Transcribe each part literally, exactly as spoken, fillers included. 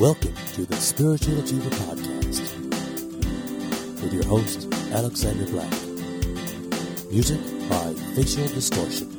Welcome to the Spiritual Achiever Podcast with your host, Alexander Black. Music by Facial Distortion.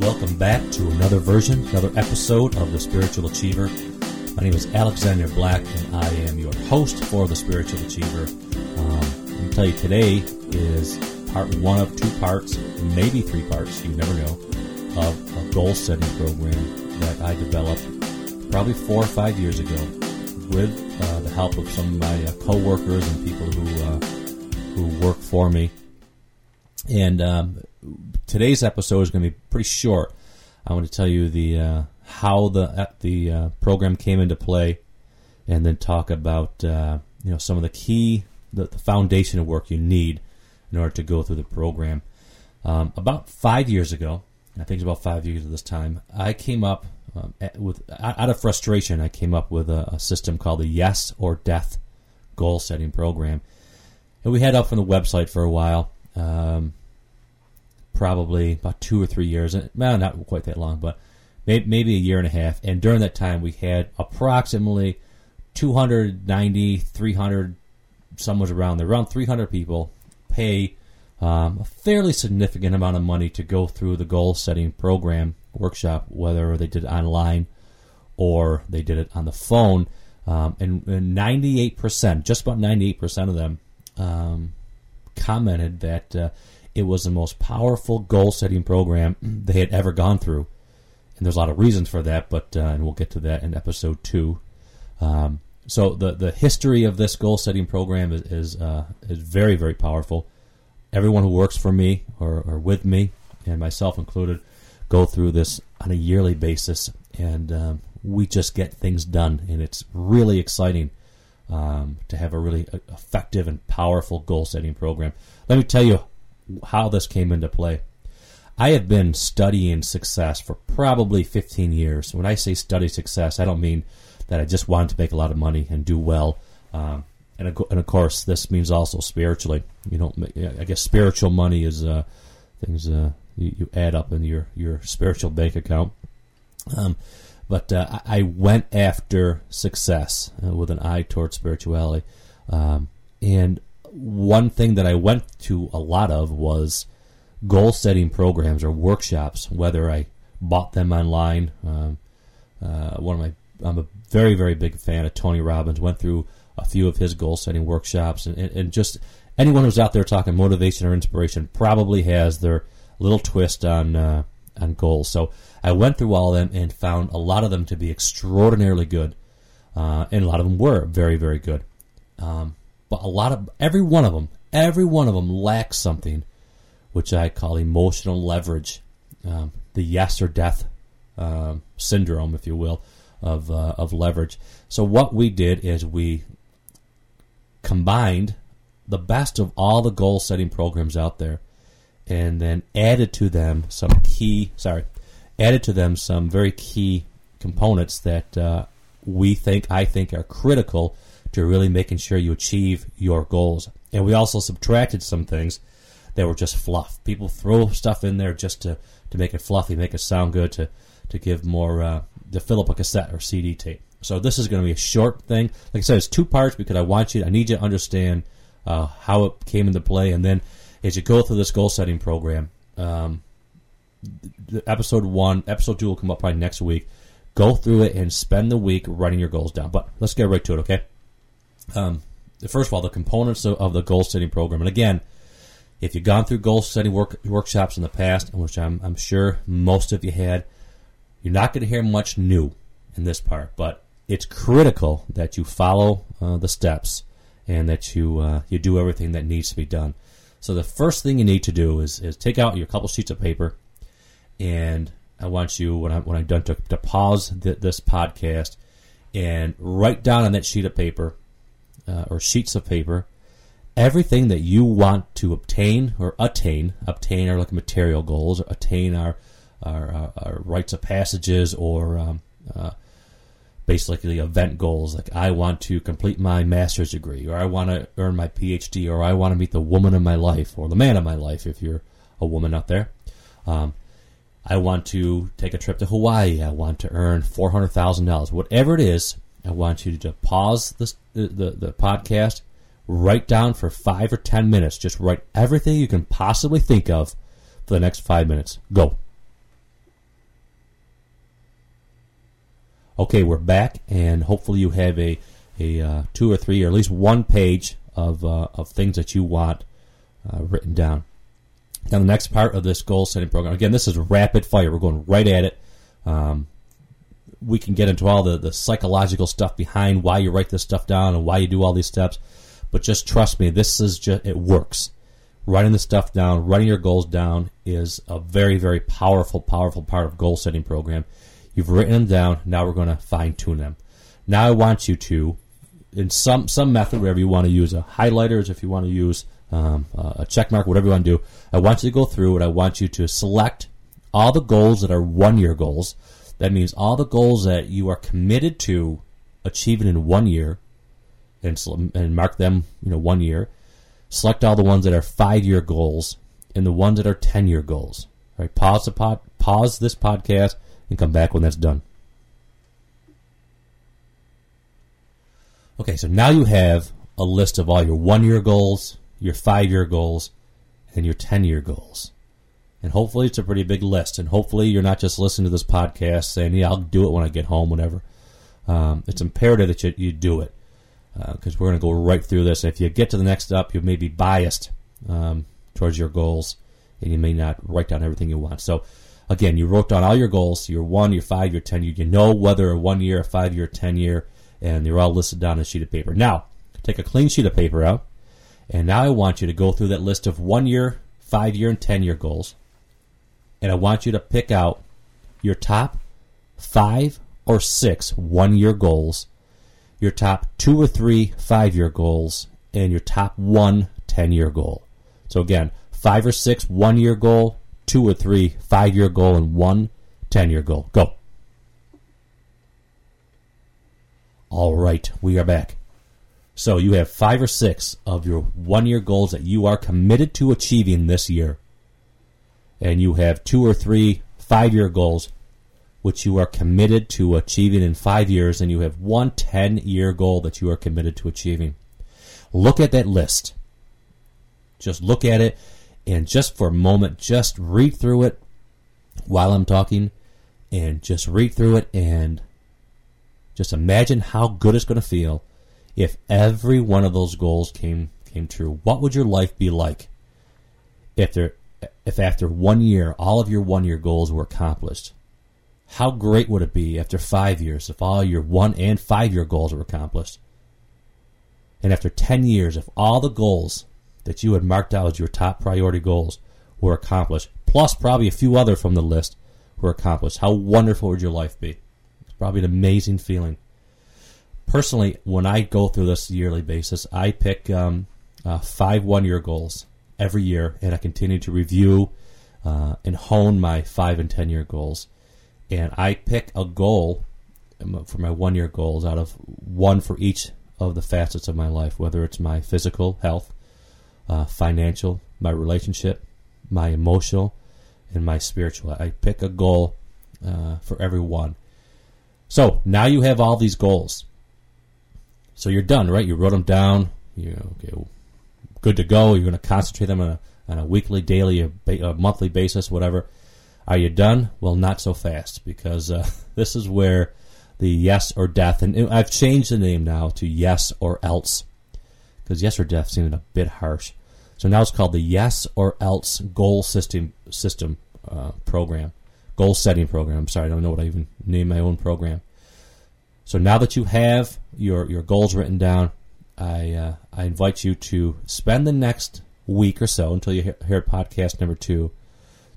Welcome back to another version, another episode of the Spiritual Achiever. My name is Alexander Black, and I am your host for The Spiritual Achiever. Um, let me tell you, today is part one of two parts, maybe three parts, you never know, of a goal-setting program that I developed probably four or five years ago with uh, the help of some of my uh, co-workers and people who, uh, who work for me. And um, today's episode is going to be pretty short. I want to tell you the... Uh, how the the uh, program came into play, and then talk about uh, you know some of the key the, the foundation of work you need in order to go through the program. Um, about five years ago, I think it's about five years at this time, I came up um, with out of frustration. I came up with a, a system called the Yes or Death Goal Setting Program, and we had up on the website for a while, um, probably about two or three years. Well, not quite that long, but maybe a year and a half, and during that time we had approximately two hundred ninety, three hundred, somewhere around there, around three hundred people pay um, a fairly significant amount of money to go through the goal-setting program workshop, whether they did it online or they did it on the phone, um, and, and ninety-eight percent, just about ninety-eight percent of them um, commented that uh, it was the most powerful goal-setting program they had ever gone through. And there's a lot of reasons for that, but uh, and we'll get to that in episode two. Um, so the the history of this goal setting program is is, uh, is very, very powerful. Everyone who works for me or, or with me, and myself included, go through this on a yearly basis, and um, we just get things done. And it's really exciting um, to have a really effective and powerful goal setting program. Let me tell you how this came into play. I have been studying success for probably fifteen years. When I say study success, I don't mean that I just wanted to make a lot of money and do well. Um, and, of, and of course, this means also spiritually. You don't. I guess spiritual money is uh, things uh, you, you add up in your, your spiritual bank account. Um, but uh, I went after success uh, with an eye towards spirituality. Um, and one thing that I went to a lot of was goal-setting programs or workshops, whether I bought them online. Um, uh, one of my, I'm a very, very big fan of Tony Robbins. Went through a few of his goal-setting workshops, and, and, and just anyone who's out there talking motivation or inspiration probably has their little twist on uh, on goals. So I went through all of them and found a lot of them to be extraordinarily good, uh, and a lot of them were very, very good. Um, but a lot of every one of them, every one of them lacks something, which I call emotional leverage, um, the yes or death uh, syndrome, if you will, of uh, of leverage. So what we did is we combined the best of all the goal-setting programs out there, and then added to them some key, sorry, added to them some very key components that uh, we think, I think, are critical to really making sure you achieve your goals. And we also subtracted some things that were just fluff. People throw stuff in there just to, to make it fluffy, make it sound good, to, to give more, uh, to fill up a cassette or C D tape. So this is going to be a short thing. Like I said, it's two parts because I want you, I need you to understand uh, how it came into play. And then as you go through this goal-setting program, um, episode one, episode two will come up probably next week. Go through it and spend the week writing your goals down. But let's get right to it, okay? Um, first of all, the components of, of the goal-setting program. And again, if you've gone through goal-setting work, workshops in the past, which I'm, I'm sure most of you had, you're not going to hear much new in this part, but it's critical that you follow uh, the steps and that you uh, you do everything that needs to be done. So the first thing you need to do is, is take out your couple sheets of paper, and I want you, when, I, when I'm done, to, to pause th- this podcast and write down on that sheet of paper uh, or sheets of paper everything that you want to obtain or attain. Obtain are like material goals, or attain our, our, our, our rites of passages, or um, uh, basically event goals, like I want to complete my master's degree, or I want to earn my P H D, or I want to meet the woman of my life, or the man of my life if you're a woman out there. Um, I want to take a trip to Hawaii. I want to earn four hundred thousand dollars. Whatever it is, I want you to pause this, the, the, the podcast, write down for five or ten minutes. Just write everything you can possibly think of for the next five minutes. Go. Okay, we're back, and hopefully you have a, a uh, two or three or at least one page of uh, of things that you want uh, written down. Now, the next part of this goal-setting program, again, this is rapid fire. We're going right at it. Um, we can get into all the, the psychological stuff behind why you write this stuff down and why you do all these steps, but just trust me, this is just, it works. Writing this stuff down, writing your goals down is a very, very powerful, powerful part of goal-setting program. You've written them down. Now we're going to fine-tune them. Now I want you to, in some some method, wherever you want to use a highlighter, if you want to use um, a check mark, whatever you want to do, I want you to go through and I want you to select all the goals that are one-year goals. That means all the goals that you are committed to achieving in one year, and, and mark them, you know, one year. Select all the ones that are five-year goals and the ones that are ten-year goals. All right, pause the pod, pause this podcast, and come back when that's done. Okay, so now you have a list of all your one-year goals, your five-year goals, and your ten-year goals. And hopefully it's a pretty big list. And hopefully you're not just listening to this podcast saying, yeah, I'll do it when I get home, whatever. Um, it's imperative that you, you do it, because uh, we're going to go right through this. And if you get to the next step, you may be biased um, towards your goals, and you may not write down everything you want. So, again, you wrote down all your goals, your one, your five, your ten. You know whether a one-year, a five-year, a ten-year, and they're all listed down on a sheet of paper. Now, take a clean sheet of paper out, and now I want you to go through that list of one-year, five-year, and ten-year goals, and I want you to pick out your top five or six one-year goals, your top two or three five-year goals, and your top one ten-year goal. So, again, five or six one-year goal, two or three five-year goal, and one ten-year goal. Go. All right, we are back. So you have five or six of your one-year goals that you are committed to achieving this year. And you have two or three five-year goals which you are committed to achieving in five years. And you have one ten-year goal that you are committed to achieving. Look at that list. Just look at it. And just for a moment, just read through it while I'm talking, and just read through it and just imagine how good it's going to feel if every one of those goals came came true. What would your life be like if there, if after one year, all of your one-year goals were accomplished? How great would it be after five years if all your one- and five-year goals were accomplished? And after ten years, if all the goals that you had marked out as your top priority goals were accomplished, plus probably a few other from the list were accomplished. How wonderful would your life be? It's probably an amazing feeling. Personally, when I go through this yearly basis, I pick um, uh, five one-year goals every year, and I continue to review uh, and hone my five and ten-year goals. And I pick a goal for my one-year goals out of one for each of the facets of my life, whether it's my physical health, Uh, financial, my relationship, my emotional, and my spiritual. I pick a goal uh, for every one. So now you have all these goals. So you're done, right? You wrote them down. You okay? Good to go. You're going to concentrate them on a, on a weekly, daily, a monthly basis, whatever. Are you done? Well, not so fast, because uh, this is where the yes or death, and I've changed the name now to yes or else, because yes or death seemed a bit harsh. So now it's called the Yes or Else Goal System System uh, Program, Goal Setting Program. I'm sorry, I don't know what I even named my own program. So now that you have your, your goals written down, I uh, I invite you to spend the next week or so until you hear, hear podcast number two.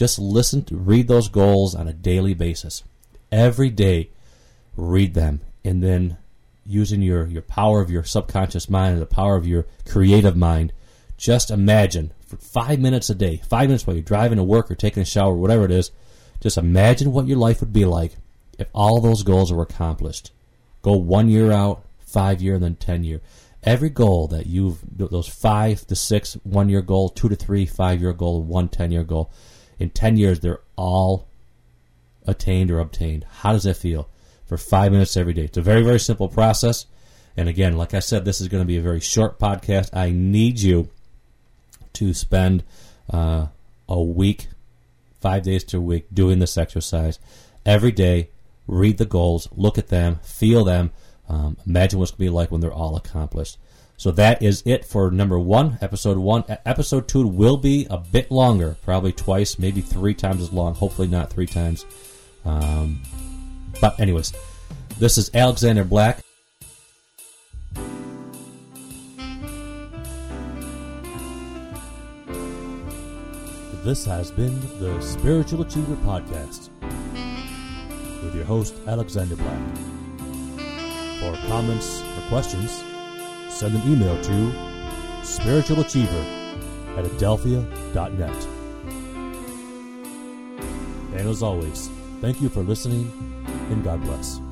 Just listen to, read those goals on a daily basis. Every day, read them, and then using your, your power of your subconscious mind and the power of your creative mind, just imagine for five minutes a day, five minutes while you're driving to work or taking a shower, whatever it is, just imagine what your life would be like if all those goals were accomplished. Go one year out, five year, and then ten year. Every goal that you've, those five to six one-year goal, two to three five-year goal, one ten-year goal, in ten years, they're all attained or obtained. How does that feel? For five minutes every day. It's a very, very simple process. And again, like I said, this is going to be a very short podcast. I need you to spend uh, a week, five days to a week, doing this exercise. Every day, read the goals, look at them, feel them. Um, imagine what it's going to be like when they're all accomplished. So that is it for number one, episode one. Episode two will be a bit longer, probably twice, maybe three times as long. Hopefully not three times. Um, but anyways, this is Alexander Black. This has been the Spiritual Achiever Podcast with your host, Alexander Black. For comments or questions, send an email to spiritualachiever at adelphia dot net. And as always, thank you for listening, and God bless.